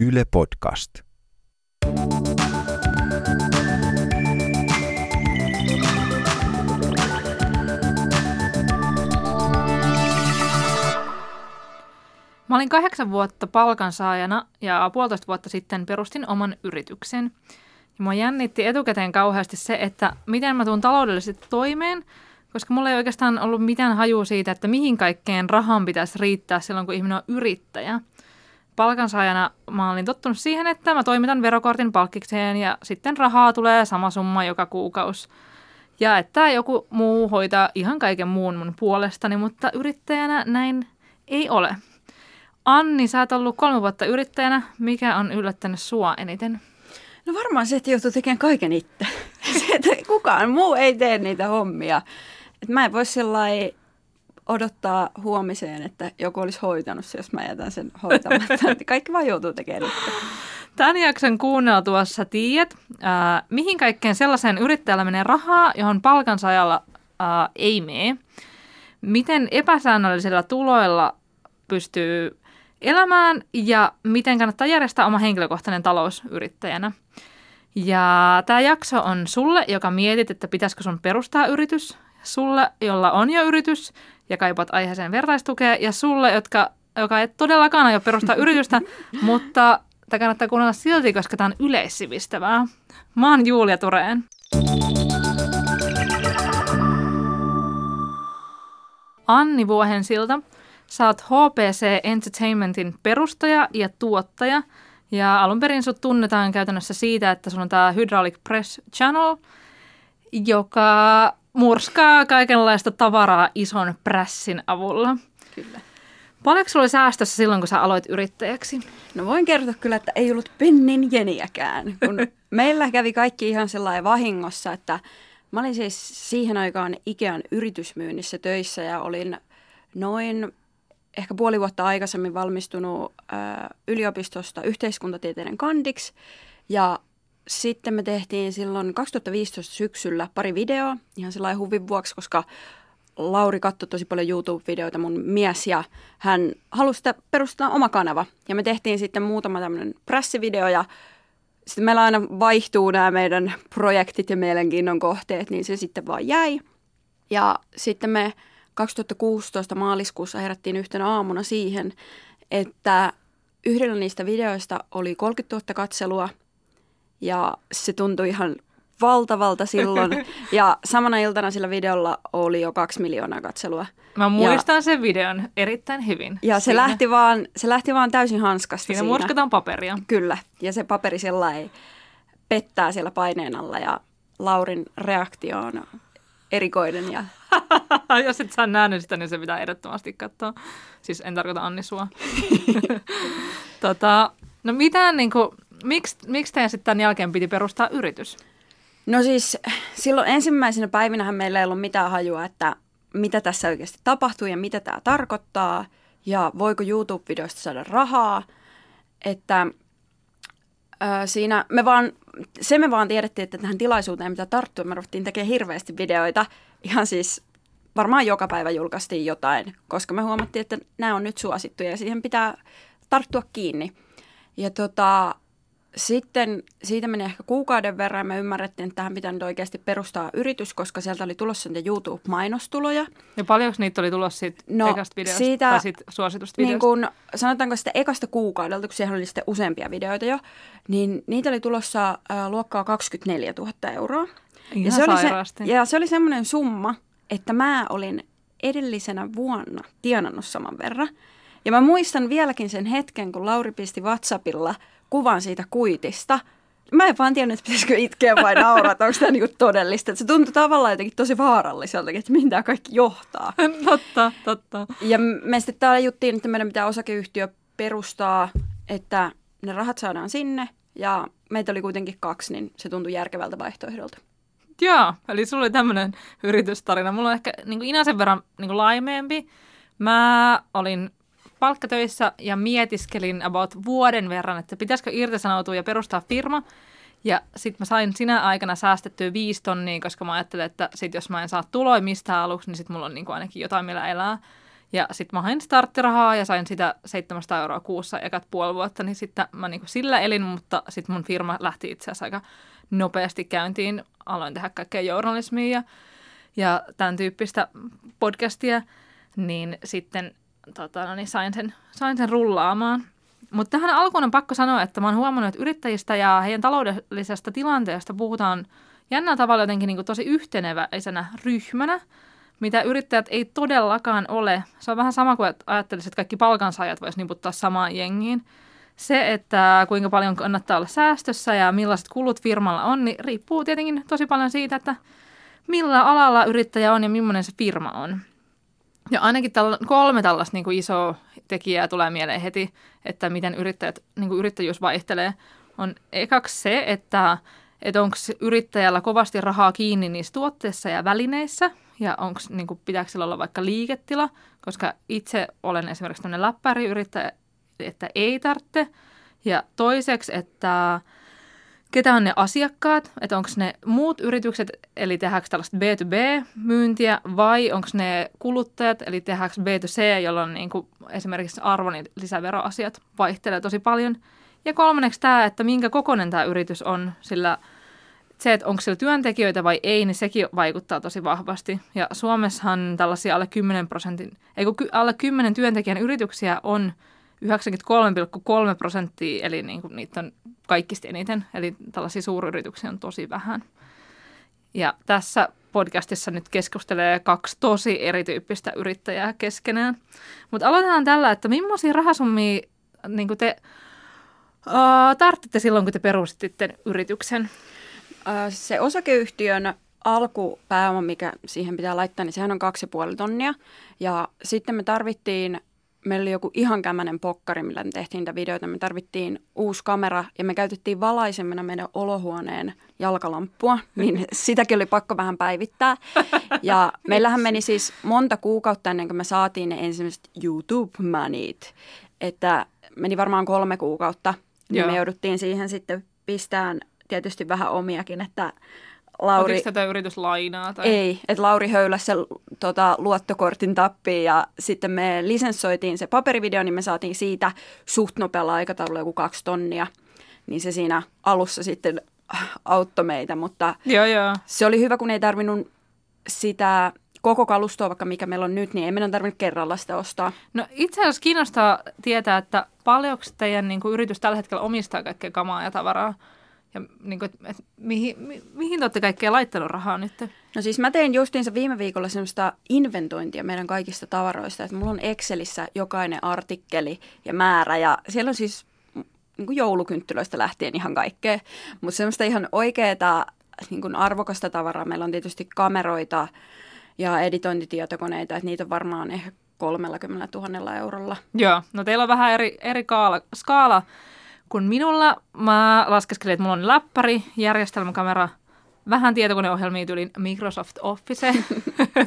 Yle Podcast. Mä olin 8 vuotta palkansaajana ja 1,5 vuotta sitten perustin oman yrityksen. Ja mua jännitti etukäteen kauheasti se, että miten mä tuun taloudellisesti toimeen, koska mulla ei oikeastaan ollut mitään hajua siitä, että mihin kaikkeen rahan pitäisi riittää silloin, kun ihminen on yrittäjä. Palkansaajana mä olin tottunut siihen, että mä toimitan verokortin palkkikseen ja sitten rahaa tulee sama summa joka kuukausi. Ja että joku muu hoitaa ihan kaiken muun mun puolestani, mutta yrittäjänä näin ei ole. Anni, sä oot ollut 3 vuotta yrittäjänä. Mikä on yllättänyt sua eniten? No varmaan se, että joutuu tekemään kaiken itse. Se, että kukaan muu ei tee niitä hommia. Et mä en voi sillai odottaa huomiseen, että joku olisi hoitanut se, jos mä jätän sen hoitamatta. Kaikki vaan joutuu tekemään itse. Tämän jakson kuunneltua sä tiedät, mihin kaikkeen sellaiseen yrittäjällä menee rahaa, johon palkansaajalla ei mene. Miten epäsäännöllisillä tuloilla pystyy elämään ja miten kannattaa järjestää oma henkilökohtainen talous yrittäjänä. Ja tämä jakso on sulle, joka mietit, että pitäisikö sun perustaa yritys, sulle, jolla on jo yritys ja kaipaat aiheeseen vertaistukea, ja sulle, joka ei todellakaan aio perustaa yritystä, mutta tämä kannattaa kuunnella silti, koska tämä on yleissivistävää. Mä oon Julia Thurén. Anni Vuohensilta. Sä oot HPC Entertainmentin perustaja ja tuottaja, ja alun perin sut tunnetaan käytännössä siitä, että sun on tää Hydraulic Press Channel, joka murskaa kaikenlaista tavaraa ison prässin avulla. Kyllä. Paljonko sulla oli säästössä silloin, kun sä aloit yrittäjäksi? No voin kertoa kyllä, että ei ollut pennin jeniäkään, kun meillä kävi kaikki ihan sellainen vahingossa, että mä olin siis siihen aikaan Ikean yritysmyynnissä töissä ja olin noin ehkä 5 vuotta aikaisemmin valmistunut yliopistosta yhteiskuntatieteiden kandiksi. Ja sitten me tehtiin silloin 2015 syksyllä 2 videoa, ihan sellainen huvin vuoksi, koska Lauri katsoi tosi paljon YouTube-videoita, mun mies, ja hän halusi perustaa oma kanava. Ja me tehtiin sitten muutama tämmöinen prässivideo, ja sitten meillä aina vaihtuu nämä meidän projektit ja mielenkiinnon kohteet, niin se sitten vaan jäi. Ja sitten me 2016 maaliskuussa herättiin yhtenä aamuna siihen, että yhdellä niistä videoista oli 30 000 katselua ja se tuntui ihan valtavalta silloin. Ja samana iltana sillä videolla oli jo 2 miljoonaa katselua. Mä muistan sen videon erittäin hyvin. Ja se lähti vaan täysin hanskasta siinä. Murskataan paperia. Kyllä, ja se paperi sellainen pettää siellä paineen alla ja Laurin reaktio on erikoinen ja jos et saa nähnyt sitä, niin se pitää ehdottomasti katsoa. Siis en tarkoita Anni sua. No mitään, niin kuin, miksi teidän sitten tämän jälkeen piti perustaa yritys? No siis silloin ensimmäisenä päivinähän meillä ei ollut mitään hajua, että mitä tässä oikeasti tapahtuu ja mitä tämä tarkoittaa. Ja voiko YouTube-videosta saada rahaa. Että siinä me vaan tiedettiin, että tähän tilaisuuteen mitä tarttua. Me ruvettiin tekemään hirveästi videoita. Ihan siis varmaan joka päivä julkaistiin jotain, koska me huomattiin, että nämä on nyt suosittuja ja siihen pitää tarttua kiinni. Ja sitten siitä meni ehkä kuukauden verran ja me ymmärrettiin, että tähän pitää nyt oikeasti perustaa yritys, koska sieltä oli tulossa niitä YouTube-mainostuloja. Ja paljonko niitä oli tulossa siitä ekasta videosta tai siitä suositusta videosta? Niin kun, sanotaanko sitä ekasta kuukaudelta, kun siellä oli sitten useampia videoita jo, niin niitä oli tulossa luokkaa 24 000 euroa. Ja se oli semmoinen summa, että mä olin edellisenä vuonna tienannut saman verran. Ja mä muistan vieläkin sen hetken, kun Lauri pisti WhatsAppilla kuvan siitä kuitista. Mä en vaan tiennyt, että pitäisikö itkeä vai nauraa, että onko tämä niinku todellista. Että se tuntui tavallaan jotenkin tosi vaaralliseltakin, että mihin tämä kaikki johtaa. Totta. Ja me sitten tajuttiin, että meidän pitää osakeyhtiö perustaa, että ne rahat saadaan sinne. Ja meitä oli kuitenkin 2, niin se tuntui järkevältä vaihtoehdolta. Joo, eli sulla oli tämmöinen yritystarina. Mulla on ehkä niin kuin Inasen verran niin kuin laimeempi. Mä olin palkkatöissä ja mietiskelin about vuoden verran, että pitäisikö irtisanoutua ja perustaa firma. Ja sitten mä sain sinä aikana säästettyä 5 tonnia, koska mä ajattelin, että sit jos mä en saa tuloja mistään aluksi, niin sit mulla on niin kuin ainakin jotain, millä elää. Ja sitten mä hain starttirahaa ja sain sitä 700 € kuussa ekat puoli vuotta, niin sitten mä niinku sillä elin, mutta sitten mun firma lähti itse asiassa aika nopeasti käyntiin. Aloin tehdä kaikkea journalismia ja tämän tyyppistä podcastia, niin sitten sain sen rullaamaan. Mutta tähän alkuun on pakko sanoa, että mä oon huomannut, että yrittäjistä ja heidän taloudellisesta tilanteesta puhutaan jännällä tavalla jotenkin niin kuin tosi yhteneväisenä ryhmänä, mitä yrittäjät ei todellakaan ole. Se on vähän sama kuin, että ajattelisit, että kaikki palkansaajat voisi niputtaa samaan jengiin. Se, että kuinka paljon kannattaa olla säästössä ja millaiset kulut firmalla on, niin riippuu tietenkin tosi paljon siitä, että millä alalla yrittäjä on ja millainen se firma on. Ja ainakin 3 tällaista niin kuin isoa tekijää tulee mieleen heti, että miten yrittäjät, niin kuin yrittäjyys vaihtelee. On ekaksi se, että onko yrittäjällä kovasti rahaa kiinni niissä tuotteissa ja välineissä, ja onks, niin kuin, pitääkö sillä olla vaikka liiketila, koska itse olen esimerkiksi tämmöinen läppäriyrittäjä, että ei tarvitse. Ja toiseksi, että ketä on ne asiakkaat, että onko ne muut yritykset, eli tehdäänkö tällaista B2B-myyntiä, vai onko ne kuluttajat, eli tehdäänkö B2C, jolloin niin kuin esimerkiksi arvon ja lisäveroasiat vaihtelevat tosi paljon. Ja 3. tämä, että minkä kokoinen tämä yritys on, sillä se, että onko sillä työntekijöitä vai ei, niin sekin vaikuttaa tosi vahvasti. Ja Suomessahan tällaisia alle 10 työntekijän yrityksiä on 93,3%, eli niin kuin niitä on kaikista eniten. Eli tällaisia suuryrityksiä on tosi vähän. Ja tässä podcastissa nyt keskustelee 2 tosi erityyppistä yrittäjää keskenään. Mutta aloitetaan tällä, että millaisia rahasummia niin kuin te tarvitte silloin, kun te perustitte yrityksen? Se osakeyhtiön alkupääoma, mikä siihen pitää laittaa, niin sehän on 2,5 tonnia. Ja sitten me tarvittiin, meillä oli joku ihan kämänen pokkari, millä me tehtiin niitä videoita. Me tarvittiin uusi kamera ja me käytettiin valaisemena meidän olohuoneen jalkalamppua, niin sitäkin oli pakko vähän päivittää. Ja meillähän meni siis monta kuukautta ennen kuin me saatiin ne ensimmäiset YouTube-manit, että meni varmaan 3 kuukautta, niin me jouduttiin siihen sitten pistään tietysti vähän omiakin, että Lauri... Otitko tätä yrityslainaa? Tai... Ei, että Lauri höyläsi sen luottokortin tappiin ja sitten me lisenssoitiin se paperivideo, niin me saatiin siitä suht nopealla aikataululla joku 2 tonnia. Niin se siinä alussa sitten auttoi meitä, mutta se oli hyvä, kun ei tarvinnut sitä... Koko kalustoa, vaikka mikä meillä on nyt, niin ei meidän tarvinnut kerralla sitä ostaa. No itse asiassa kiinnostaa tietää, että paljonko teidän niin kuin, yritys tällä hetkellä omistaa kaikkea kamaa ja tavaraa? Ja niin kuin, et, mihin te olette kaikkea laittanut rahaa nyt? No siis mä tein justiinsa viime viikolla semmoista inventointia meidän kaikista tavaroista. Että mulla on Excelissä jokainen artikkeli ja määrä ja siellä on siis niin kuin joulukynttilöistä lähtien ihan kaikkea. Mutta semmoista ihan oikeaa niin kuin arvokasta tavaraa. Meillä on tietysti kameroita. Ja editointitietokoneita, että niitä on varmaan ehkä 30 000 €. Joo, no teillä on vähän eri skaala kuin minulla. Mä laskeskelin, että mulla on läppäri, järjestelmäkamera, vähän tietokoneohjelmia tyyliin Microsoft Office,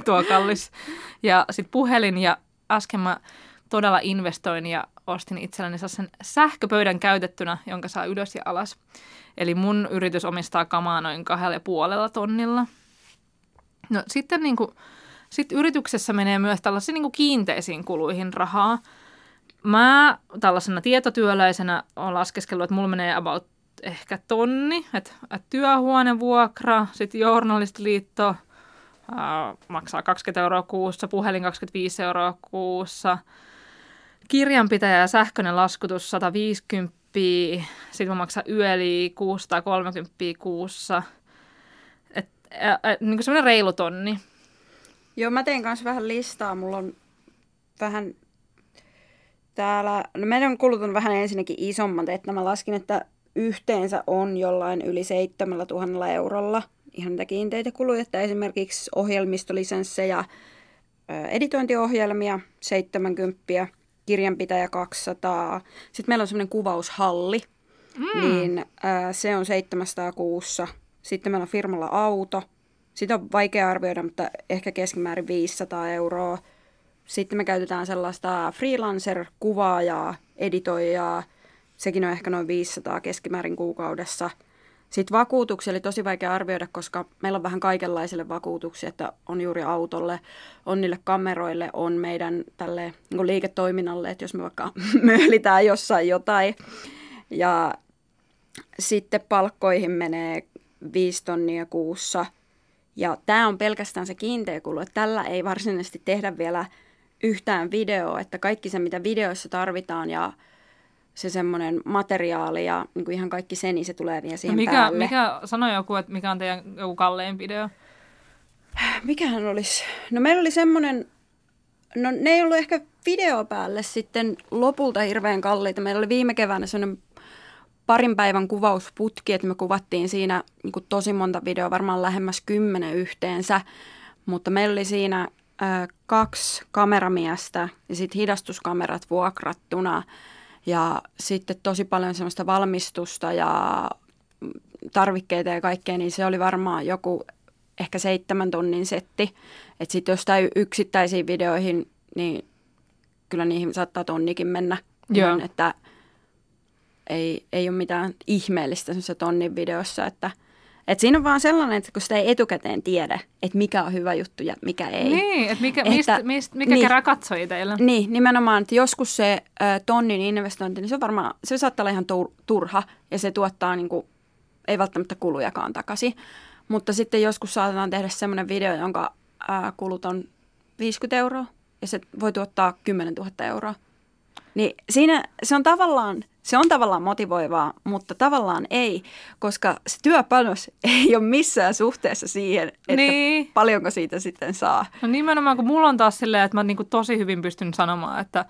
tuo kallis, ja sitten puhelin. Ja äsken mä todella investoin ja ostin itselleni sen sähköpöydän käytettynä, jonka saa ylös ja alas. eli mun yritys omistaa kamaa noin 2,5 tonnilla. No sitten niin kuin, yrityksessä menee myös tällaisiin niin kuin kiinteisiin kuluihin rahaa. Mä tällaisena tietotyöläisenä olen laskeskellut, että mulla menee about ehkä 1 000 €. Että työhuonevuokra, sitten journalistiliitto maksaa 20 € kuussa, puhelin 25 € kuussa, kirjanpitäjä ja sähköinen laskutus 150, sitten mä maksan yöli 630 kuussa. Niin kuin semmoinen reilu tonni. Joo, mä tein kanssa vähän listaa. Mulla on vähän täällä, no meidän kulut on vähän ensinnäkin isommat, että mä laskin, että yhteensä on jollain yli 7 000 €. Ihan niitä kiinteitä kuluja, että esimerkiksi ohjelmistolisenssejä, editointiohjelmia 70, kirjanpitäjä 200. Sitten meillä on semmoinen kuvaushalli, niin se on 700 kuussa. Sitten meillä on firmalla auto. Sitä on vaikea arvioida, mutta ehkä keskimäärin 500 €. Sitten me käytetään sellaista freelancer-kuvaajaa, editoijaa. Sekin on ehkä noin 500 € keskimäärin kuukaudessa. Sitten vakuutuksia oli tosi vaikea arvioida, koska meillä on vähän kaikenlaisille vakuutuksia, että on juuri autolle, on niille kameroille, on meidän tälle niin liiketoiminnalle, että jos me vaikka möhlitään jossain jotain. Ja sitten palkkoihin menee 5 000 kuussa. Ja tämä on pelkästään se kiinteä kulu, että tällä ei varsinaisesti tehdä vielä yhtään videoa, että kaikki se, mitä videoissa tarvitaan ja se semmoinen materiaali ja niin kuin ihan kaikki se, niin se tulee vielä siihen päälle. Mikä sanoi joku, että mikä on teidän joku kallein video? Mikähän olisi? No meillä oli semmoinen, no ne ei ollut ehkä video päälle sitten lopulta hirveän kalliita. Meillä oli viime keväänä semmoinen 2 päivän kuvausputki, että me kuvattiin siinä niin kuin tosi monta videoa, varmaan lähemmäs 10 yhteensä, mutta meillä oli siinä 2 kameramiestä ja sitten hidastuskamerat vuokrattuna. Ja sitten tosi paljon semmoista valmistusta ja tarvikkeita ja kaikkea, niin se oli varmaan joku ehkä 7 tunnin setti. Että sitten jos yksittäisiin videoihin, niin kyllä niihin saattaa tonnikin mennä. Joo. Niin, että ei ole mitään ihmeellistä semmoisessa tonnin videossa. Että siinä on vaan sellainen, että kun sitä ei etukäteen tiedä, että mikä on hyvä juttu ja mikä ei. Niin, että mikä niin, kerää katsoi teillä. Niin, nimenomaan, että joskus se tonnin investointi, niin se on varmaan, se saattaa olla ihan turha ja se tuottaa niin kuin, ei välttämättä kulujakaan takaisin. Mutta sitten joskus saatetaan tehdä semmoinen video, jonka kulut on 50 € ja se voi tuottaa 10 000 €. Niin siinä se on tavallaan motivoivaa, mutta tavallaan ei, koska se työpanos ei ole missään suhteessa siihen, että niin. Paljonko siitä sitten saa. No nimenomaan, kun mulla on taas silleen, että mä niinku tosi hyvin pystyn sanomaan, että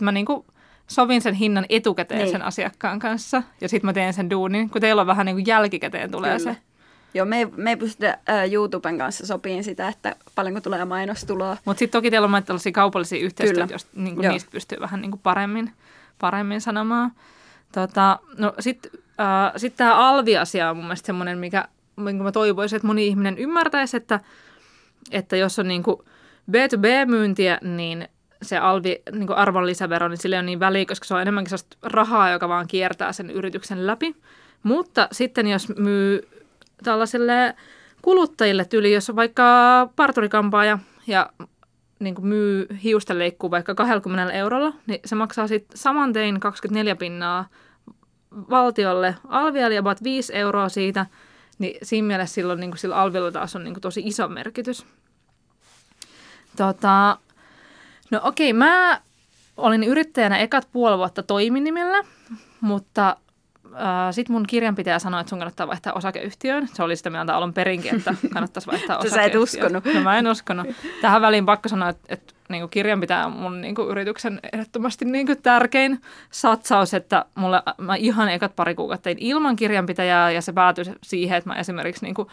mä niinku sovin sen hinnan etukäteen niin. Sen asiakkaan kanssa ja sitten mä teen sen duunin, kun teillä on vähän niinku jälkikäteen tulee kyllä. Se. Joo, me ei pystytä YouTuben kanssa sopiin sitä, että paljonko tulee mainostuloa. Mutta sitten toki teillä on tällaisia kaupallisia yhteistyötä, jos niinku niistä pystyy vähän niinku paremmin sanomaan. No sit tämä alviasia on mun mielestä semmoinen, minkä mä toivoisin, että moni ihminen ymmärtäisi, että jos on niinku B2B-myyntiä, niin se alvi, niinku arvonlisävero, niin sille on niin väliä, koska se on enemmänkin sellaista rahaa, joka vaan kiertää sen yrityksen läpi. Mutta sitten jos myy tällaiselle kuluttajille tyyli, jos on vaikka parturikampaaja ja niin kuin myy hiustenleikkuu vaikka 20 €, niin se maksaa sitten saman tein 24 € valtiolle alvia, eli about 5 € siitä, niin siinä mielessä silloin niin kuin sillä alvilla taas on niin kuin tosi iso merkitys. No okei, mä olin yrittäjänä ekat puoli vuotta toiminimellä, mutta sitten mun kirjanpitäjä sanoi, että sun kannattaa vaihtaa osakeyhtiöön. Se oli sitä mieltä alun perinkin, että kannattaisi vaihtaa osakeyhtiöön. Sä et uskonut. No mä en uskonut. Tähän väliin pakko sanoa, että niinku kirjanpitäjä on mun niinku yrityksen ehdottomasti niinku tärkein satsaus, että mä ihan ekat pari kuukautta tein ilman kirjanpitäjää ja se päätyi siihen, että mä esimerkiksi niinku,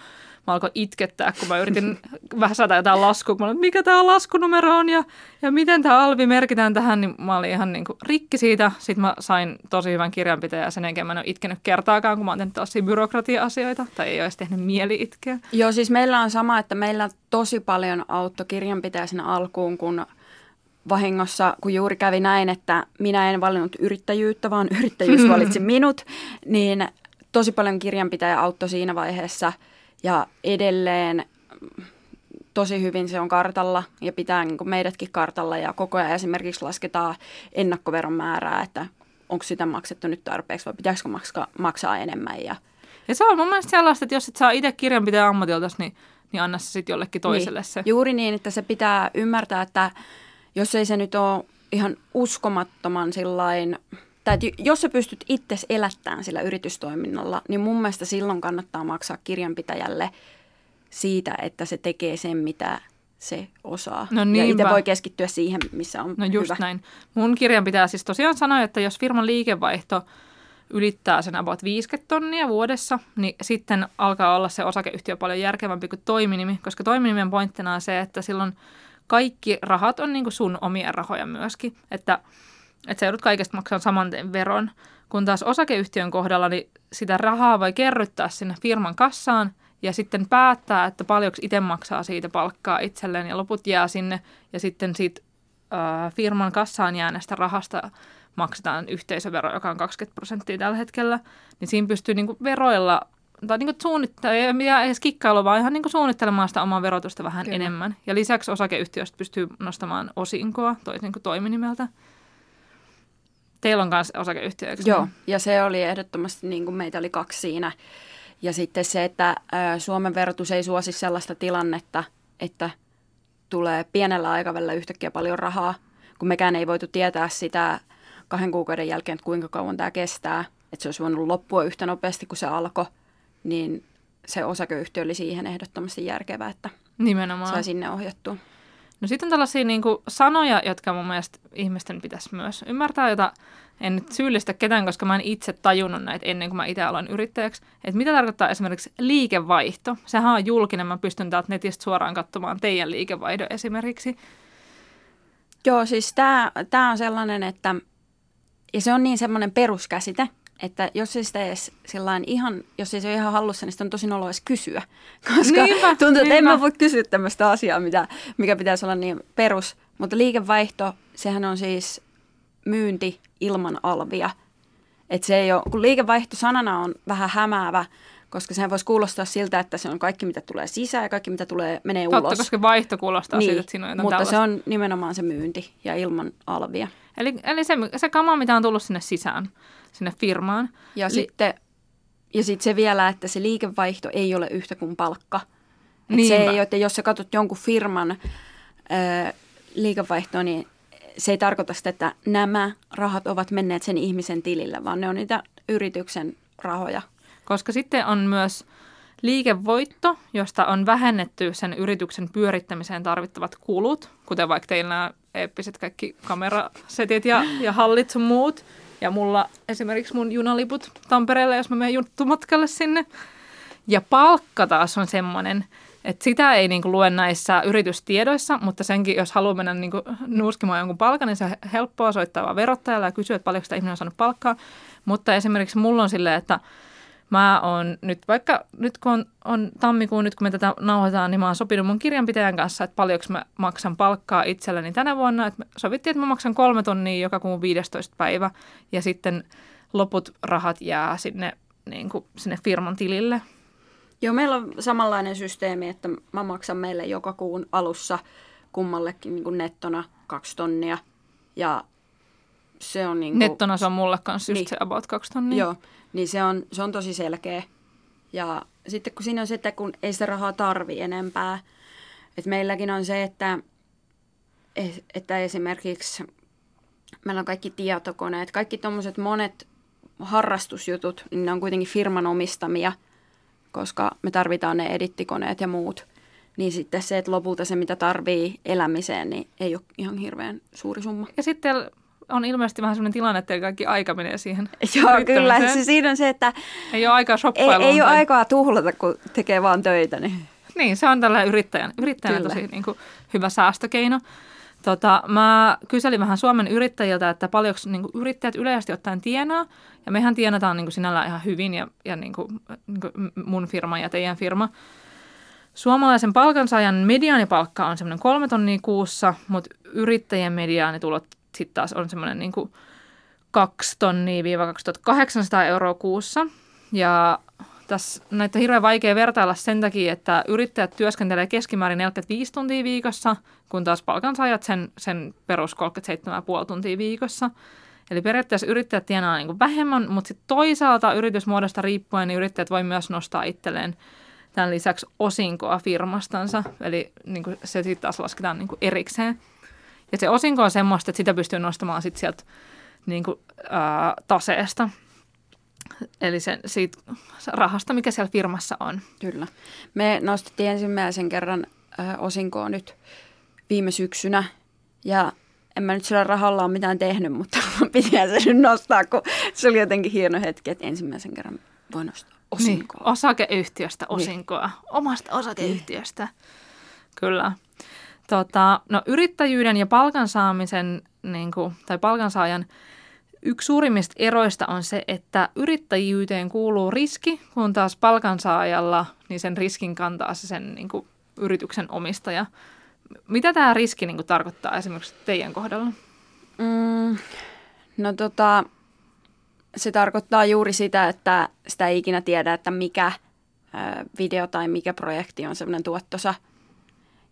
mä alkoin itkettää, kun mä yritin vähän saada jotain laskua, kun mä olin, mikä tämä laskunumero on ja miten tämä alvi merkitään tähän, niin mä olin ihan niinku rikki siitä. Sitten mä sain tosi hyvän kirjanpitäjän ja sen jälkeen mä en ole itkenyt kertaakaan, kun mä oon tehnyt tällaisia byrokratia-asioita tai ei ole edes tehnyt mieli itkeä. Joo, siis meillä on sama, että meillä tosi paljon auttoi kirjanpitäjä siinä alkuun, kun vahingossa, kun juuri kävi näin, että minä en valinnut yrittäjyyttä, vaan yrittäjyys valitsi minut, niin tosi paljon kirjanpitäjä auttoi siinä vaiheessa. Ja edelleen tosi hyvin se on kartalla ja pitää niin kuin meidätkin kartalla ja koko ajan esimerkiksi lasketaan ennakkoveron määrää, että onko sitä maksettu nyt tarpeeksi vai pitäisikö maksaa enemmän. Ja se on mun mielestä sellaista, että jos et saa itse kirjanpitäjä ammatiltasi, niin anna se sitten jollekin toiselle niin, se. Juuri niin, että se pitää ymmärtää, että jos ei se nyt ole ihan uskomattoman sillain, tai jos sä pystyt itsesi elättämään sillä yritystoiminnalla, niin mun mielestä silloin kannattaa maksaa kirjanpitäjälle siitä, että se tekee sen, mitä se osaa. No ja itse voi keskittyä siihen, missä on hyvä. No just hyvä. Näin. Mun kirjanpitäjä siis tosiaan sanoi, että jos firman liikevaihto ylittää sen about 50 000 € vuodessa, niin sitten alkaa olla se osakeyhtiö paljon järkevämpi kuin toiminimi, koska toiminimen pointtina on se, että silloin kaikki rahat on niin kuin sun omia rahoja myöskin, että sä joudut kaikesta maksamaan saman tein veron, kun taas osakeyhtiön kohdalla niin sitä rahaa voi kerryttää sinne firman kassaan ja sitten päättää, että paljonko itse maksaa siitä palkkaa itselleen ja loput jää sinne ja sitten siitä firman kassaan jääneestä rahasta maksetaan yhteisövero, joka on 20% tällä hetkellä, niin siinä pystyy niin kuin veroilla, tai niin kuin suunnittelemaan, ei edes kikkailu, vaan ihan niin kuin suunnittelemaan sitä omaa verotusta vähän Kyllä. enemmän. Ja lisäksi osakeyhtiöistä pystyy nostamaan osinkoa niin kuin toiminimeltä. Teillä on myös osakeyhtiö, eikö? Joo, ja se oli ehdottomasti, niin kuin meitä oli kaksi siinä. Ja sitten se, että Suomen verotus ei suosi sellaista tilannetta, että tulee pienellä aikavälillä yhtäkkiä paljon rahaa, kun mekään ei voitu tietää sitä 2 kuukauden jälkeen, että kuinka kauan tämä kestää. Että se olisi voinut loppua yhtä nopeasti, kun se alkoi, niin se osakeyhtiö oli siihen ehdottomasti järkevää, että Nimenomaan. Sai sinne ohjattua. No sitten on tällaisia niin kuin sanoja, jotka mun mielestä ihmisten pitäisi myös ymmärtää, jota en nyt syyllistä ketään, koska mä en itse tajunnut näitä ennen kuin mä itse aloin yrittäjäksi. Että mitä tarkoittaa esimerkiksi liikevaihto? Sehän on julkinen, mä pystyn täältä netistä suoraan katsomaan teidän liikevaihdon esimerkiksi. Joo, siis tää on sellainen, että ja se on niin semmoinen peruskäsite, että jos ei sitä edes ihan, jos ei se ole ihan hallussa, niin sitä on tosi noloa kysyä. Koska tuntuu, että en mä voi kysyä tämmöistä asiaa, mikä pitäisi olla niin perus. Mutta liikevaihto, sehän on siis myynti ilman alvia. Että se ei ole, kun liikevaihto sanana on vähän hämäävä, koska sehän voisi kuulostaa siltä, että se on kaikki, mitä tulee sisään ja kaikki, mitä tulee, menee ulos. Totta, koska vaihto kuulostaa niin, siltä, että siinä on jotain mutta tällaista. Se on nimenomaan se myynti ja ilman alvia. Eli se kama, mitä on tullut sinne sisään, sinne firmaan. Ja sitten se vielä, että se liikevaihto ei ole yhtä kuin palkka. Se ei ole, että jos sä katsot jonkun firman liikevaihtoa, niin se ei tarkoita sitä, että nämä rahat ovat menneet sen ihmisen tilillä, vaan ne on niitä yrityksen rahoja. Koska sitten on myös liikevoitto, josta on vähennetty sen yrityksen pyörittämiseen tarvittavat kulut, kuten vaikka teillä nämä eeppiset kaikki kamerasetit ja hallit sun muut. Ja mulla esimerkiksi mun junaliput Tampereelle, jos mä menen juttumatkalle sinne. Ja palkka taas on semmoinen, että sitä ei niinku lue näissä yritystiedoissa, mutta senkin, jos haluaa mennä niinku nuuskimaan jonkun palkan, niin se on helppoa soittaa vaan verottajalle ja kysyä, että paljonko sitä ihminen on saanut palkkaa. Mutta esimerkiksi mulla on silleen, että mä oon nyt, vaikka nyt kun on tammikuun, nyt kun me tätä nauhoitetaan, niin mä oon sopinut mun kirjanpitäjän kanssa, että paljonko mä maksan palkkaa itselleni tänä vuonna. Että sovittiin, että mä maksan 3 000 joka kuun 15 päivä ja sitten loput rahat jää sinne, niin kuin, sinne firman tilille. Joo, meillä on samanlainen systeemi, että mä maksan meille joka kuun alussa kummallekin niin kuin nettona 2 000 ja se on niin kuin nettona se on mulle kanssa just niin. Se about 2 000. Joo, niin se on tosi selkeä. Ja sitten kun siinä on se, että kun ei sitä rahaa tarvi enempää. Että meilläkin on se, että esimerkiksi meillä on kaikki tietokoneet, kaikki tommoset monet harrastusjutut, niin ne on kuitenkin firman omistamia, koska me tarvitaan ne edittikoneet ja muut. Niin sitten se, että lopulta se, mitä tarvii elämiseen, niin ei ole ihan hirveän suuri summa. Ja sitten on ilmeisesti vähän sellainen tilanne, että kaikki aika menee siihen. Joo, kyllä. Siinä on se, että ei ole aikaa shoppailuun. Ei ole aikaa tuhlata, kun tekee vaan töitä. Niin, se on tällainen yrittäjänä tosi niin kuin hyvä säästökeino. Mä kyselin vähän Suomen yrittäjiltä, että paljonko niin kuin yrittäjät yleisesti ottaen tienaa. Ja mehän tienataan niin kuin sinällään ihan hyvin ja niin kuin mun firma ja teidän firma. Suomalaisen palkansaajan mediaanipalkka on semmoinen 3 000 kuussa, mutta yrittäjien mediaanitulot sitten taas on semmoinen niin kuin 2 000–2 800 euroa kuussa. Ja tässä näitä on hirveän vaikea vertailla sen takia, että yrittäjät työskentelee keskimäärin 45 tuntia viikossa, kun taas palkansaajat sen perus 37,5 tuntia viikossa. Eli periaatteessa yrittäjät tienaa niin kuin vähemmän, mutta sitten toisaalta yritysmuodosta riippuen niin yrittäjät voi myös nostaa itselleen tämän lisäksi osinkoa firmastansa. Eli niin kuin se sitten taas lasketaan niin kuin erikseen. Ja se osinko on semmoista, että sitä pystyy nostamaan sitten sieltä niin kuin, taseesta, eli siitä rahasta, mikä siellä firmassa on. Kyllä. Me nostettiin ensimmäisen kerran osinkoa nyt viime syksynä ja en mä nyt sillä rahalla ole mitään tehnyt, mutta pitihän se nyt nostaa, kun se oli jotenkin hieno hetki, että ensimmäisen kerran voi nostaa osinkoa. Niin, osakeyhtiöstä osinkoa, niin. Omasta osakeyhtiöstä, kyllä. No yrittäjyyden ja palkansaamisen niin kuin, tai palkansaajan yksi suurimmista eroista on se, että yrittäjyyteen kuuluu riski, kun taas palkansaajalla niin sen riskin kantaa se sen niin kuin, yrityksen omistaja. Mitä tämä riski niin kuin, tarkoittaa esimerkiksi teidän kohdalla? No se tarkoittaa juuri sitä, että sitä ei ikinä tiedä, että mikä video tai mikä projekti on semmoinen tuottosa.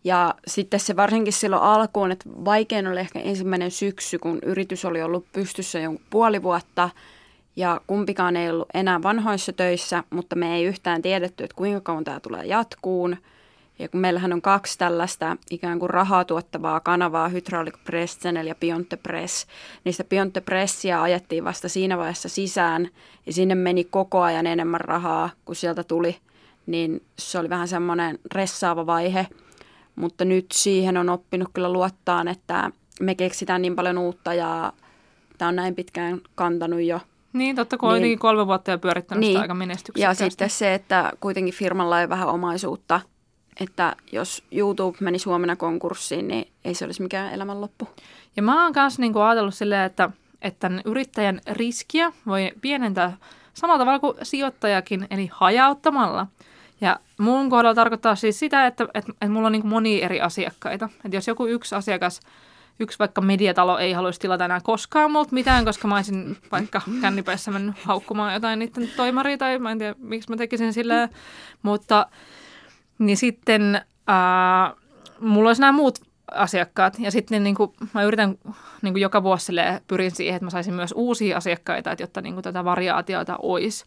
Ja sitten se varsinkin silloin alkuun, että vaikein oli ehkä ensimmäinen syksy, kun yritys oli ollut pystyssä jonkun puoli vuotta ja kumpikaan ei ollut enää vanhoissa töissä, mutta me ei yhtään tiedetty, että kuinka kauan tämä tulee jatkuun. Ja kun meillähän on kaksi tällaista ikään kuin rahaa tuottavaa kanavaa, Hydraulic Press Channel ja Pionte Press, niistä Pionte Pressia ajettiin vasta siinä vaiheessa sisään ja sinne meni koko ajan enemmän rahaa kuin sieltä tuli, niin se oli vähän semmoinen ressaava vaihe. Mutta nyt siihen on oppinut kyllä luottaan, että me keksitään niin paljon uutta ja tämä on näin pitkään kantanut jo. Niin, totta kuin niin. 3 vuotta ja pyörittänyt niin. Sitä aika menestyksekkäästi. Ja sitten se, että kuitenkin firmalla ei vähän omaisuutta, että jos YouTube meni huomenna konkurssiin, niin ei se olisi mikään elämänloppu. Ja mä oon kanssa niinku ajatellut silleen, että yrittäjän riskiä voi pienentää samalla tavalla kuin sijoittajakin, eli hajauttamalla. Ja mun kohdalla tarkoittaa siis sitä, että mulla on niin kuin monia eri asiakkaita. Että jos joku yksi asiakas, yksi vaikka mediatalo ei haluaisi tilata enää koskaan multa mitään, koska mä olisin vaikka kännipäissä mennyt haukkumaan jotain niiden toimaria tai mä en tiedä, miksi mä tekisin silleen. Mutta niin sitten mulla olisi nämä muut asiakkaat ja sitten niin kuin, mä yritän niin kuin joka vuosi silleen, pyrin siihen, että mä saisin myös uusia asiakkaita, että jotta niin kuin tätä variaatiota olisi.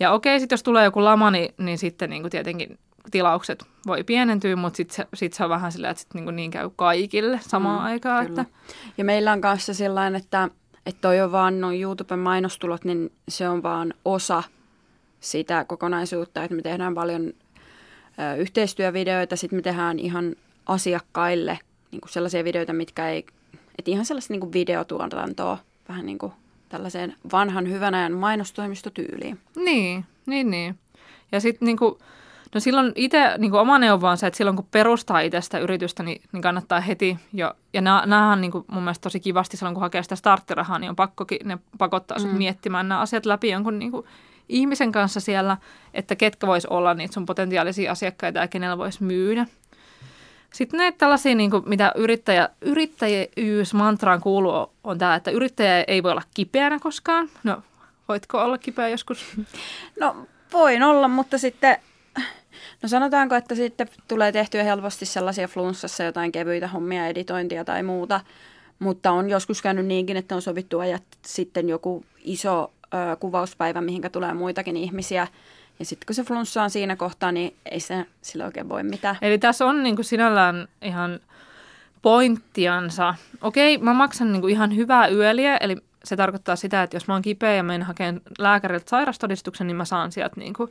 Ja okei, sitten jos tulee joku lama, niin sitten niin kuin tietenkin tilaukset voi pienentyä, mutta sitten se on vähän sillä, että niin, kuin niin käy kaikille samaan aikaan. Että. Ja meillä on kanssa sellainen, että toi on vaan noin YouTuben mainostulot, niin se on vaan osa sitä kokonaisuutta, että me tehdään paljon yhteistyövideoita, sitten me tehdään ihan asiakkaille niin kuin sellaisia videoita, mitkä ei, että ihan sellaista niin kuin videotuotantoa vähän niin kuin tällaiseen vanhan hyvän ajan mainostoimistotyyliin. Niin. Ja sitten niinku, no silloin itse niinku oma neuvo on se, että silloin kun perustaa itse sitä yritystä, niin kannattaa heti jo. Ja näähän niinku mun mielestä tosi kivasti silloin, kun hakee sitä starttirahaa, niin on pakkokin, ne pakottaa sut miettimään nämä asiat läpi jonkun niinku ihmisen kanssa siellä, että ketkä vois olla niitä sun potentiaalisia asiakkaita ja kenellä voisi myydä. Sitten näitä tällaisia, niin kuin, mitä yrittäjyysmantraan kuuluu, on tämä, että yrittäjä ei voi olla kipeänä koskaan. No, voitko olla kipeä joskus? No, voin olla, mutta sitten, no sanotaanko, että sitten tulee tehtyä helposti sellaisia flunssassa jotain kevyitä hommia, editointia tai muuta. Mutta on joskus käynyt niinkin, että on sovittu ajat sitten joku iso kuvauspäivä, mihinkä tulee muitakin ihmisiä. Ja sitten kun se flunssa on siinä kohtaa, niin ei se sillä oikein voi mitään. Eli tässä on niin kuin sinällään ihan pointtiansa. Okei, mä maksan niin kuin ihan hyvää yöliä, eli se tarkoittaa sitä, että jos mä oon kipeä ja menen hakemaan lääkäriltä sairastodistuksen, niin mä saan sieltä. Niin kuin.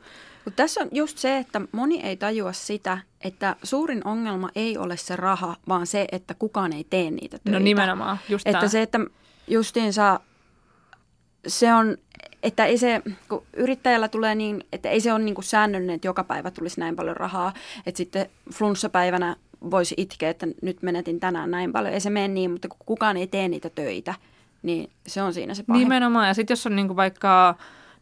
Tässä on just se, että moni ei tajua sitä, että suurin ongelma ei ole se raha, vaan se, että kukaan ei tee niitä töitä. No nimenomaan, just tämä. Että se, että justiinsa se on. Että ei se, kun yrittäjällä tulee niin, että ei se ole niin kuin säännöllinen, että joka päivä tulisi näin paljon rahaa. Että sitten flunssapäivänä voisi itkeä, että nyt menetin tänään näin paljon. Ei se mene niin, mutta kun kukaan ei tee niitä töitä, niin se on siinä se pahe. Nimenomaan. Ja sitten jos on niin kuin vaikka,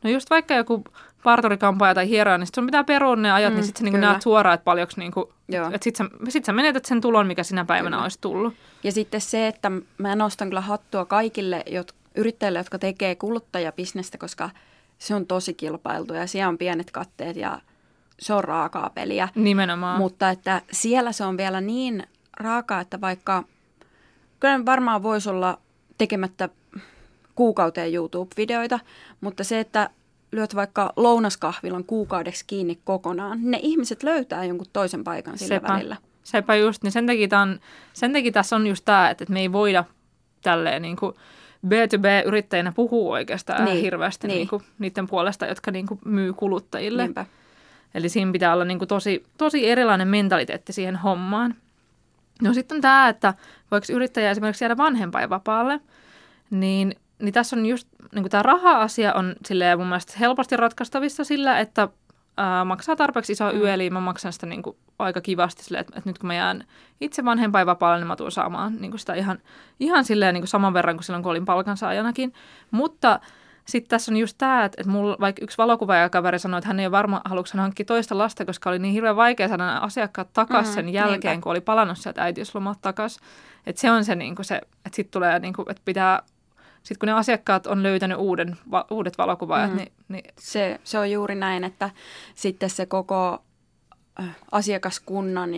no just vaikka joku parturikampaaja tai hieroja, niin sitten sun pitää perua ne ajat, niin sitten sä niin näet suoraan, että paljonko, niin että sit sä menetät sen tulon, mikä sinä päivänä olisi tullut. Ja sitten se, että mä nostan kyllä hattua kaikille, yrittäjille, jotka tekee kuluttajabisnestä, koska se on tosi kilpailtu ja siellä on pienet katteet ja se on raakaa peliä. Nimenomaan. Mutta että siellä se on vielä niin raakaa, että vaikka kyllä varmaan voisi olla tekemättä kuukauteen YouTube-videoita, mutta se, että lyöt vaikka lounaskahvilan kuukaudeksi kiinni kokonaan, ne ihmiset löytää jonkun toisen paikan sillä välillä. Sepä just, niin sen takia tässä on just tämä, että me ei voida tälleen niin kuin B2B-yrittäjänä puhuu oikeastaan hirveästi niin niiden puolesta, jotka niin kuin myy kuluttajille. Niinpä. Eli siinä pitää olla niin kuin tosi, tosi erilainen mentaliteetti siihen hommaan. No sitten on tämä, että voiko yrittäjä esimerkiksi jäädä vanhempainvapaalle, niin tässä on just niin kuin tämä raha-asia on silleen mun mielestä helposti ratkaistavissa sillä, että maksaa tarpeeksi isoa yöliä, mä maksan sitä niin kuin aika kivasti silleen, että nyt kun mä jään itse vanhempainvapaalle, niin mä tuun saamaan niin kuin sitä ihan silleen niin kuin saman verran kuin silloin, kun olin palkansaajanakin. Mutta sitten tässä on just tämä, että mulla vaikka yksi valokuvaajakaveri sanoi, että hän ei ole varma, haluatko hän hankkia toista lasta, koska oli niin hirveän vaikea saada nämä asiakkaat takaisin sen jälkeen, kun oli palannut sieltä äitiyslomat takaisin. Että se on se, niin kuin se että sitten tulee, niin kuin, että pitää. sitten kun ne asiakkaat on löytänyt uudet valokuvaajat. Niin... Se on juuri näin, että sitten se koko asiakaskunnan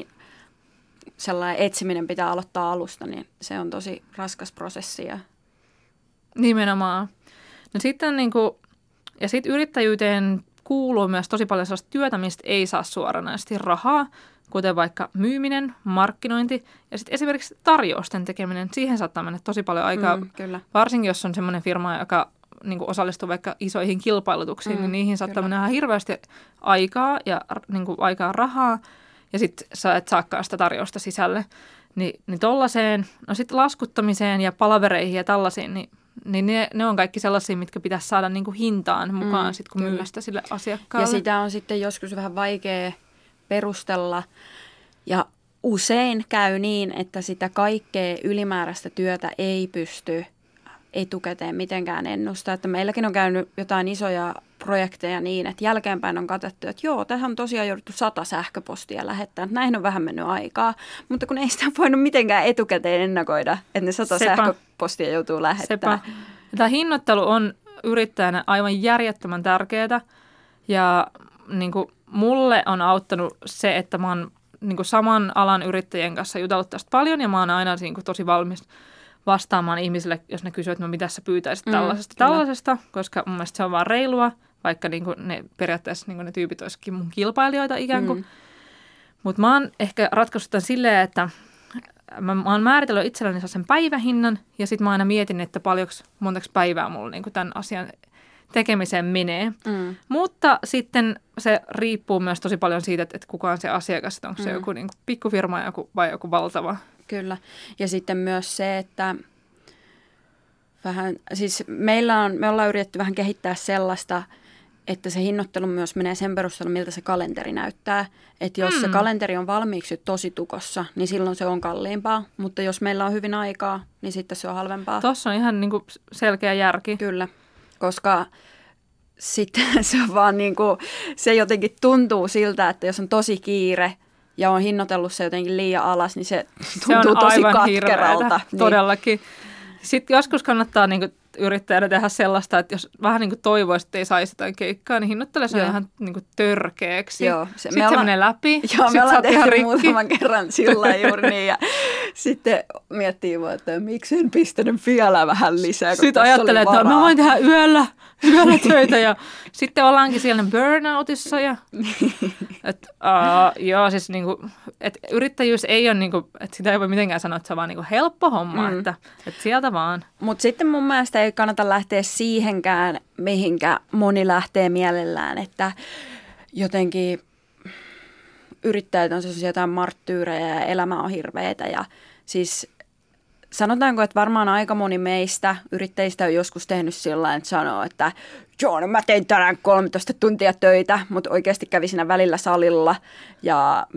sellainen etsiminen pitää aloittaa alusta, niin se on tosi raskas prosessi. Ja... Nimenomaan. No sitten niinku, ja sitten yrittäjyyteen kuuluu myös tosi paljon sellaista työtä, mistä ei saa suoranaisesti rahaa, kuten vaikka myyminen, markkinointi ja sitten esimerkiksi tarjousten tekeminen. Siihen saattaa mennä tosi paljon aikaa, kyllä. Varsinkin jos on semmoinen firma, joka niinku osallistuu vaikka isoihin kilpailutuksiin, niin niihin saattaa mennä ihan hirveästi aikaa ja niinku aikaa rahaa. Ja sitten sä et saakaan sitä tarjousta sisälle, niin tollaiseen, no sitten laskuttamiseen ja palavereihin ja tällaisiin, niin ne on kaikki sellaisia, mitkä pitäisi saada niinku hintaan mukaan, sitten kun myy sitä sille asiakkaalle. Ja sitä on sitten joskus vähän vaikea perustella ja usein käy niin, että sitä kaikkea ylimääräistä työtä ei pysty etukäteen mitenkään ennustaa. Että meilläkin on käynyt jotain isoja projekteja niin, että jälkeenpäin on katsottu, että joo, tähän on tosiaan jouduttu 100 sähköpostia lähettämään, että näihin on vähän mennyt aikaa, mutta kun ei sitä voinut mitenkään etukäteen ennakoida, että ne 100 sähköpostia joutuu lähettämään. Tämä hinnoittelu on yrittäjänä aivan järjettömän tärkeää ja niin kuin mulle on auttanut se, että mä oon niin kuin saman alan yrittäjien kanssa jutellut tästä paljon ja mä oon aina niin kuin tosi valmis vastaamaan ihmisille, jos ne kysyvät, että mitä sä pyytäisit tällaisesta, koska mun mielestä se on vaan reilua, vaikka niinku ne periaatteessa niinku ne tyypit olisikin mun kilpailijoita ikään kuin. Mutta mä oon ehkä ratkaissut tämän silleen, että mä oon määritellyt itselleni sen päivähinnan ja sitten mä aina mietin, että montaks päivää mulla niinku tämän asian tekemiseen menee. Mutta sitten se riippuu myös tosi paljon siitä, että kuka on se asiakas, että onko se joku niinku pikkufirma vai joku valtava. Kyllä. Ja sitten myös se, että vähän, siis me ollaan yritetty vähän kehittää sellaista, että se hinnoittelu myös menee sen perusteella, miltä se kalenteri näyttää. Että jos se kalenteri on valmiiksi tosi tukossa, niin silloin se on kalliimpaa. Mutta jos meillä on hyvin aikaa, niin sitten se on halvempaa. Tuossa on ihan niinku selkeä järki. Kyllä, koska... Sitten se on vaan niin kuin, se jotenkin tuntuu siltä, että jos on tosi kiire ja on hinnoitellut se jotenkin liian alas, niin se tuntuu tosi katkeralta. Niin. Todellakin. Sitten joskus kannattaa niin kuin yrittää tehdä sellaista, että jos vähän niin kuin toivoisi, että ei saisi jotain keikkaa, niin hinnoittelee se ihan niin kuin törkeäksi. Joo, sitten se menee läpi. Joo, me ollaan tehty muutaman kerran sillä juuri niin. Ja sitten miettii vaan, että miksi en pistänyt vielä vähän lisää, kun sitten ajattelee, että mä voin tehdä yöllä töitä. Ja sitten ollaankin siellä burnoutissa. Siis niin kuin, että yrittäjyys ei ole, niin kuin, että sitä ei voi mitenkään sanoa, että se on vaan niin kuin helppo homma, että sieltä vaan. Mutta sitten mun mielestä ei kannata lähteä siihenkään, mihinkä moni lähtee mielellään, että jotenkin yrittäjät on sellaisia jotain marttyyrejä ja elämä on hirveetä ja siis sanotaanko, että varmaan aika moni meistä yrittäjistä on joskus tehnyt sillä, että sanoo, että joo, no mä tein tänään 13 tuntia töitä, mutta oikeasti kävi siinä välillä salilla ja...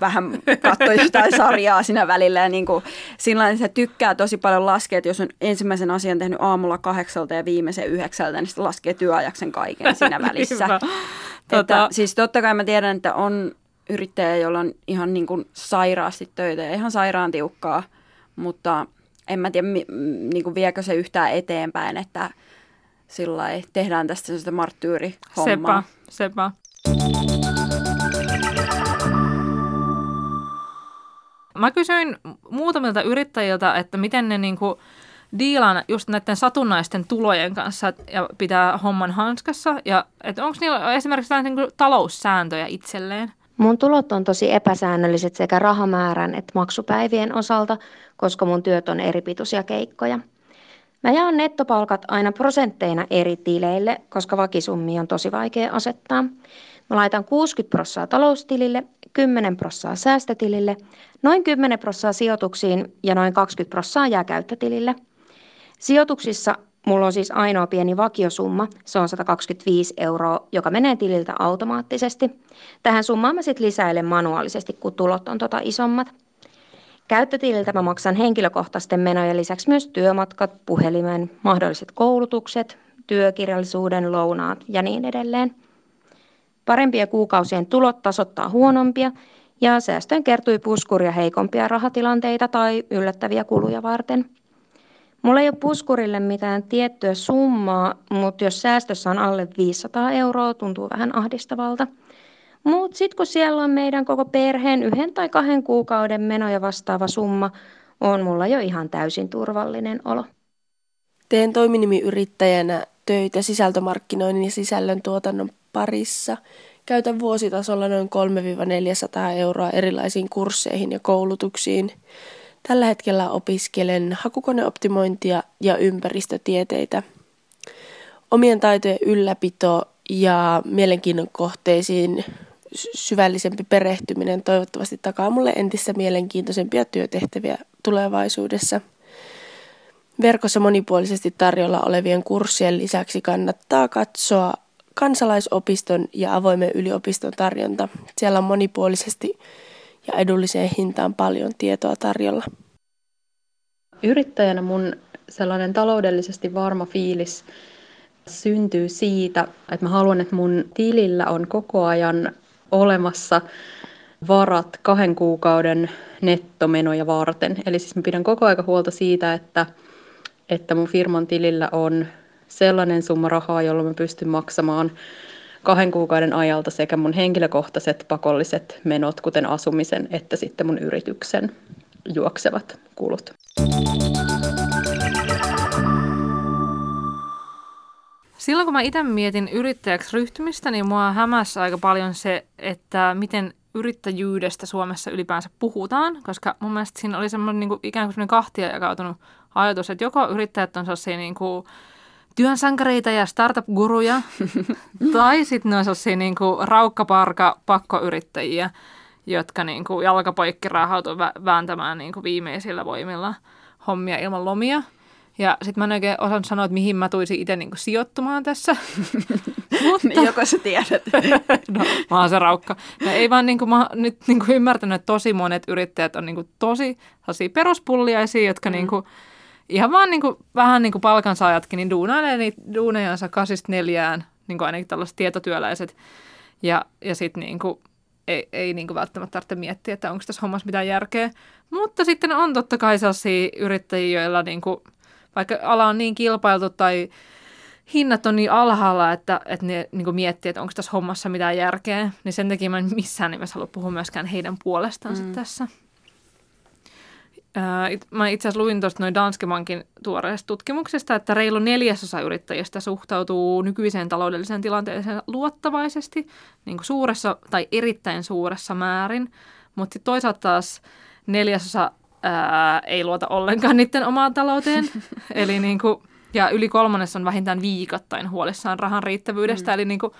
Vähän katsoi jotain sarjaa siinä välillä ja niin kuin sillain se tykkää tosi paljon laskea, että jos on ensimmäisen asian tehnyt aamulla 8 ja viimeisen 9, niin sitten laskee työajaksen kaiken siinä välissä. Että, siis totta kai mä tiedän, että on yrittäjä, jolla on ihan niin kuin sairaasti töitä ja ihan sairaan tiukkaa, mutta en mä tiedä niin kuin viekö se yhtään eteenpäin, että sillain tehdään tästä sellaista marttyyrihommaa. Sepä. Mä kysyin muutamilta yrittäjiltä, että miten ne niinku diilaan just näiden satunnaisten tulojen kanssa ja pitää homman hanskassa. Ja että onko niillä esimerkiksi niinku taloussääntöjä itselleen? Mun tulot on tosi epäsäännölliset sekä rahamäärän että maksupäivien osalta, koska mun työt on eri pituisia keikkoja. Mä jaan nettopalkat aina prosentteina eri tileille, koska vakisummia on tosi vaikea asettaa. Mä laitan 60% taloustilille, 10% säästötilille, noin 10% sijoituksiin ja noin 20% jää käyttötilille. Sijoituksissa mulla on siis ainoa pieni vakiosumma, se on 125 €, joka menee tililtä automaattisesti. Tähän summaan mä sitten lisäilen manuaalisesti, kun tulot on isommat. Käyttötililtä mä maksan henkilökohtaisten menojen lisäksi myös työmatkat, puhelimen, mahdolliset koulutukset, työkirjallisuuden, lounaat ja niin edelleen. Parempia kuukausien tulot tasoittaa huonompia ja säästöön kertyi puskuria heikompia rahatilanteita tai yllättäviä kuluja varten. Mulla ei ole puskurille mitään tiettyä summaa, mutta jos säästössä on alle 500 €, tuntuu vähän ahdistavalta. Mutta sitten kun siellä on meidän koko perheen 1 tai 2 kuukauden menoja vastaava summa, on mulla jo ihan täysin turvallinen olo. Teen toiminimiyrittäjänä töitä sisältömarkkinoinnin ja sisällöntuotannon parissa. Käytän vuositasolla noin 300–400 € erilaisiin kursseihin ja koulutuksiin. Tällä hetkellä opiskelen hakukoneoptimointia ja ympäristötieteitä. Omien taitojen ylläpito ja mielenkiinnon kohteisiin syvällisempi perehtyminen toivottavasti takaa mulle entistä mielenkiintoisempia työtehtäviä tulevaisuudessa. Verkossa monipuolisesti tarjolla olevien kurssien lisäksi kannattaa katsoa kansalaisopiston ja avoimen yliopiston tarjonta. Siellä on monipuolisesti ja edulliseen hintaan paljon tietoa tarjolla. Yrittäjänä mun sellainen taloudellisesti varma fiilis syntyy siitä, että mä haluan, että mun tilillä on koko ajan olemassa varat 2 kuukauden nettomenoja varten. Eli siis mä pidän koko ajan huolta siitä, että mun firman tilillä on sellainen summa rahaa, jolla mä pystyn maksamaan 2 kuukauden ajalta sekä mun henkilökohtaiset pakolliset menot, kuten asumisen, että sitten mun yrityksen juoksevat kulut. Silloin kun mä itse mietin yrittäjäksi ryhtymistä, niin mua hämäsi aika paljon se, että miten yrittäjyydestä Suomessa ylipäänsä puhutaan, koska mun mielestä siinä oli semmoinen ikään kuin semmoinen kahtia jakautunut ajatus, että joko yrittäjät on sellaisia niin kuin työnsankareita ja startup-guruja, tai sitten ne on sellaisia niin kuin raukkaparka-pakkoyrittäjiä, jotka niin kuin jalkapoikki raahautuu vääntämään niin kuin viimeisillä voimilla hommia ilman lomia. Ja sitten mä en oikein osannut sanoa, että mihin mä tuisin itse niin kuin sijoittumaan tässä. Mutta joko sä tiedät? No, mä oon se raukka. Ja ei vaan, niin kuin, mä nyt niin kuin ymmärtänyt, että tosi monet yrittäjät on niin kuin tosi peruspulliaisia, jotka niin kuin ihan vaan niin kuin, vähän niin kuin palkansaajatkin, niin duunailee niitä duunejansa 8–4, niin kuin ainakin tällaiset tietotyöläiset. Ja sitten niin kuin ei niin kuin välttämättä tarvitse miettiä, että onko tässä hommassa mitään järkeä. Mutta sitten on totta kai sellaisia yrittäjiä, joilla niin kuin, vaikka ala on niin kilpailtu tai hinnat on niin alhaalla, että ne niin kuin miettii, että onko tässä hommassa mitään järkeä. Niin sen takia mä en missään nimessä halua puhua myöskään heidän puolestaan tässä. Mä itse asiassa luin tuosta noin Danskemankin tuoreesta tutkimuksesta, että reilu 4/4 yrittäjistä suhtautuu nykyiseen taloudelliseen tilanteeseen luottavaisesti, niin kuin suuressa tai erittäin suuressa määrin, mutta sitten toisaalta taas 4/4 ei luota ollenkaan niiden omaan talouteen, eli niin kuin, ja yli 3/4 on vähintään viikoittain huolissaan rahan riittävyydestä, eli niin kuin,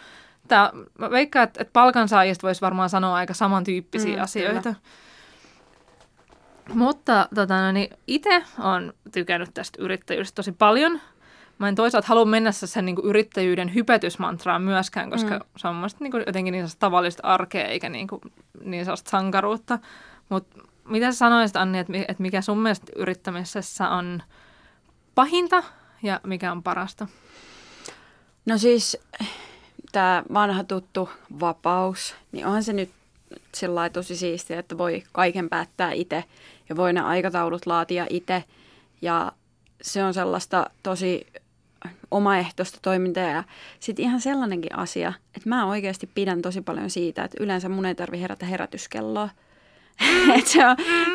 mä veikkaan, että palkansaajista voisi varmaan sanoa aika samantyyppisiä asioita. Kyllä. Mutta niin itse olen tykännyt tästä yrittäjyydestä tosi paljon. Mä en toisaalta halua mennä sen niin kuin yrittäjyyden hypetysmantraan myöskään, koska se on niin kuin jotenkin niin tavallista arkea eikä niin kuin niin sellaista sankaruutta. Mutta mitä sä sanoisit, Anni, että mikä sun mielestä yrittämisessä on pahinta ja mikä on parasta? No siis tämä vanha tuttu vapaus, niin onhan se nyt sellainen tosi siistiä, että voi kaiken päättää itse ja voi ne aikataulut laatia itse. Ja se on sellaista tosi omaehtoista toimintaa. Ja sitten ihan sellainenkin asia, että mä oikeasti pidän tosi paljon siitä, että yleensä mun ei tarvitse herätä herätyskelloa.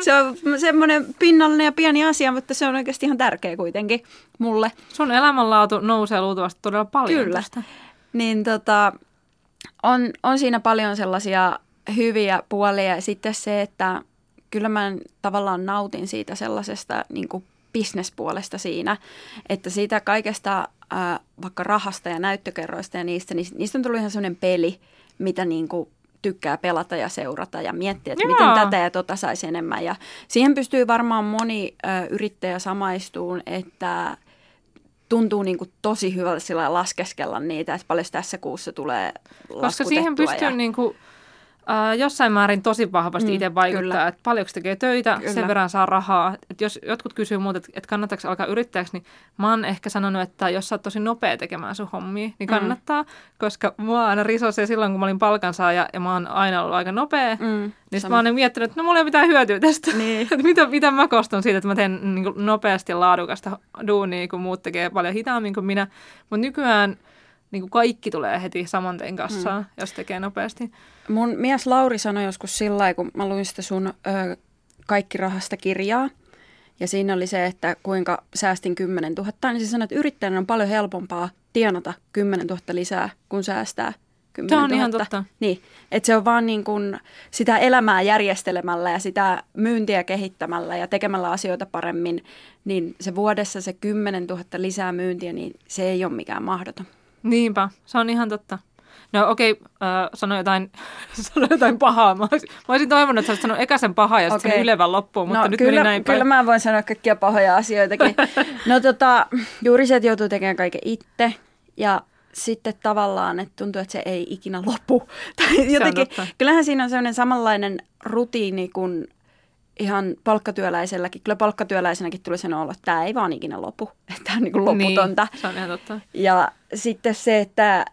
Se on semmoinen pinnallinen ja pieni asia, mutta se on oikeasti ihan tärkeä kuitenkin mulle. Sun elämänlaatu nousee luultavasti todella paljon. Kyllä. Tästä. Niin on siinä paljon sellaisia hyviä puolia ja sitten se, että kyllä mä tavallaan nautin siitä sellaisesta niin kuin bisnespuolesta siinä, että siitä kaikesta vaikka rahasta ja näyttökerroista ja niistä on tullut ihan semmoinen peli, mitä niin kuin tykkää pelata ja seurata ja miettiä, että miten tätä ja tota saisi enemmän ja siihen pystyy varmaan moni yrittäjä samaistuun, että tuntuu niin kuin tosi hyvältä sillä laskeskella niitä, että paljon tässä kuussa tulee laskua. Koska siihen pystyy niin kuin jossain määrin tosi vahvasti itse vaikuttaa, että paljonko tekee töitä, kyllä. sen verran saa rahaa. Et jos jotkut kysyy muuta, että kannattaako alkaa yrittäjäksi, niin mä oon ehkä sanonut, että jos sä oot tosi nopea tekemään sun hommia, niin kannattaa, koska mua aina risosee silloin, kun mä olin palkansaaja ja mä oon aina ollut aika nopea, niin mä oon miettinyt, että no mulla ei mitään hyötyä tästä. Niin. mitä mä kostun siitä, että mä teen niin kuin nopeasti ja laadukasta duunia, kun muut tekee paljon hitaammin kuin minä. Mutta nykyään niin kuin kaikki tulee heti saman tein kassaan, jos tekee nopeasti. Mun mies Lauri sanoi joskus sillä lailla, kun mä luin sitä sun Kaikki rahasta kirjaa. Ja siinä oli se, että kuinka säästin 10 000. Niin se sanoi, että yrittäjänä on paljon helpompaa tienata 10 000 lisää, kun säästää 10 000. Se on ihan totta. Niin, että se on vaan niin kuin sitä elämää järjestelemällä ja sitä myyntiä kehittämällä ja tekemällä asioita paremmin. Niin se vuodessa se 10 000 lisää myyntiä, niin se ei ole mikään mahdoton. Niinpä, se on ihan totta. No okei, sano jotain pahaa. Mä olisin toivonut, että sä olisit sanonut eka sen pahaa ja sitten sen ylevän loppuun, mutta no, nyt kyllä, näin päin. Kyllä mä voin sanoa kaikkia pahoja asioitakin. No juuri se, että joutuu tekemään kaiken itse ja sitten tavallaan, että tuntuu, että se ei ikinä lopu. Tai jotenkin, kyllähän siinä on sellainen samanlainen rutiini kuin ihan palkkatyöläiselläkin. Kyllä palkkatyöläisenäkin tulee sen olla, että tämä ei vaan ikinä lopu. Tämä on niin kuin loputonta. Niin, se on ihan totta. Ja sitten se, että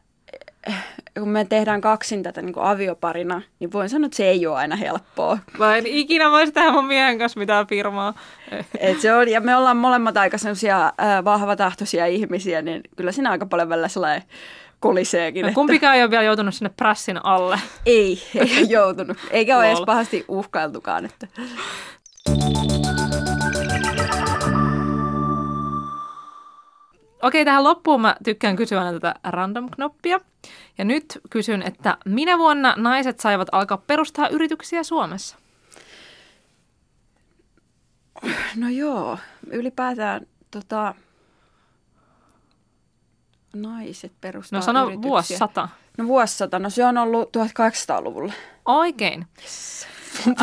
kun me tehdään kaksin tätä niin kuin avioparina, niin voin sanoa, että se ei ole aina helppoa. Mä en ikinä voisi tehdä mun miehen kanssa mitään firmaa. Et se on, ja me ollaan molemmat aika sellaisia vahvatahtoisia ihmisiä, niin kyllä siinä aika paljon välillä sellainen koliseekin. No, kumpikaan ei ole vielä joutunut sinne prässin alle. Ei joutunut. Eikä ole edes pahasti uhkailtukaan. Että. Okei, tähän loppuun mä tykkään kysyä aina tätä random-knoppia. Ja nyt kysyn, että minä vuonna naiset saivat alkaa perustaa yrityksiä Suomessa? No joo, ylipäätään naiset perustaa yrityksiä. No sano vuosisata. No vuosisata, no se on ollut 1800-luvulla. Oikein. Yes.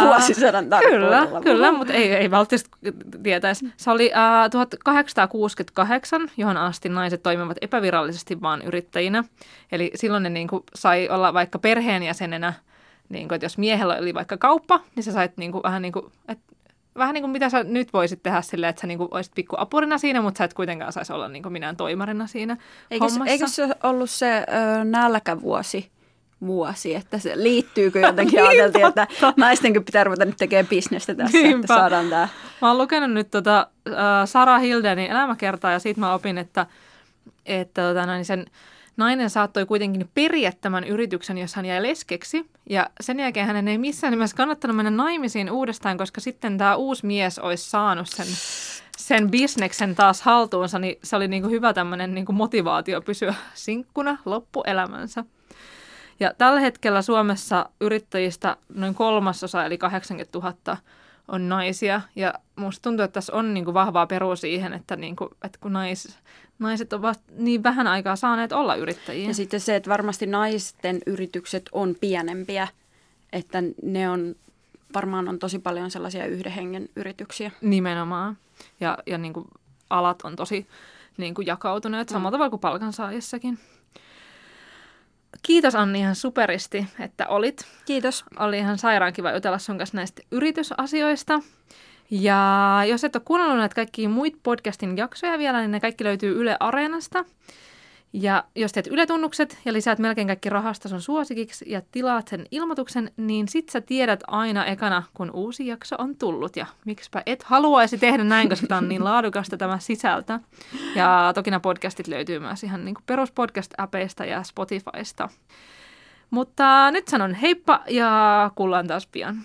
Vuosisadan tarkoilla. Kyllä, mutta ei valtisesti tietäisi. Se oli 1868, johon asti naiset toimivat epävirallisesti vaan yrittäjinä. Eli silloin ne niin kuin sai olla vaikka perheenjäsenenä, niin kuin, että jos miehellä oli vaikka kauppa, niin sä sait niin kuin, vähän niin kuin mitä sä nyt voisit tehdä silleen, että sä niin kuin olisit pikku apurina siinä, mutta sä et kuitenkaan saisi olla niin kuin minään toimarina siinä hommassa. Eikö se ollut se nälkävuosi? Että se liittyykö jotenkin, ajateltiin, että naistenkin pitää ruveta nyt tekemään bisnestä tässä, että saadaan tämä. Mä oon lukenut nyt Sara Hildenin elämäkertaa ja siitä mä opin, että sen nainen saattoi kuitenkin periä tämän yrityksen, jos hän jäi leskeksi ja sen jälkeen hänen ei missään nimessä kannattanut mennä naimisiin uudestaan, koska sitten tämä uusi mies olisi saanut sen bisneksen taas haltuunsa, niin se oli niinku hyvä tämmöinen niinku motivaatio pysyä sinkkuna loppuelämänsä. Ja tällä hetkellä Suomessa yrittäjistä noin 1/3, eli 80 000, on naisia. Ja musta tuntuu, että tässä on niinku vahvaa perua siihen, että kun naiset ovat niin vähän aikaa saaneet olla yrittäjiä. Ja sitten se, että varmasti naisten yritykset on pienempiä, että ne on varmaan on tosi paljon sellaisia yhden hengen yrityksiä. Nimenomaan. Ja niinku alat on tosi niinku jakautuneet samalla tavalla kuin palkansaajissakin. Kiitos Anni ihan superisti, että olit. Kiitos. Oli ihan sairaan kiva jutella sun kanssa näistä yritysasioista. Ja jos et ole kuunnellut näitä kaikkia muita podcastin jaksoja vielä, niin ne kaikki löytyy Yle Areenasta. Ja jos teet Yle-tunnukset ja lisäät melkein kaikki rahasta sun suosikiksi ja tilaat sen ilmoituksen, niin sit sä tiedät aina ekana, kun uusi jakso on tullut. Ja miksipä et haluaisi tehdä näin, koska tämä on niin laadukasta tämä sisältö. Ja toki nämä podcastit löytyy myös ihan niin kuin peruspodcast-äpeistä ja Spotifysta. Mutta nyt sanon heippa ja kuullaan taas pian.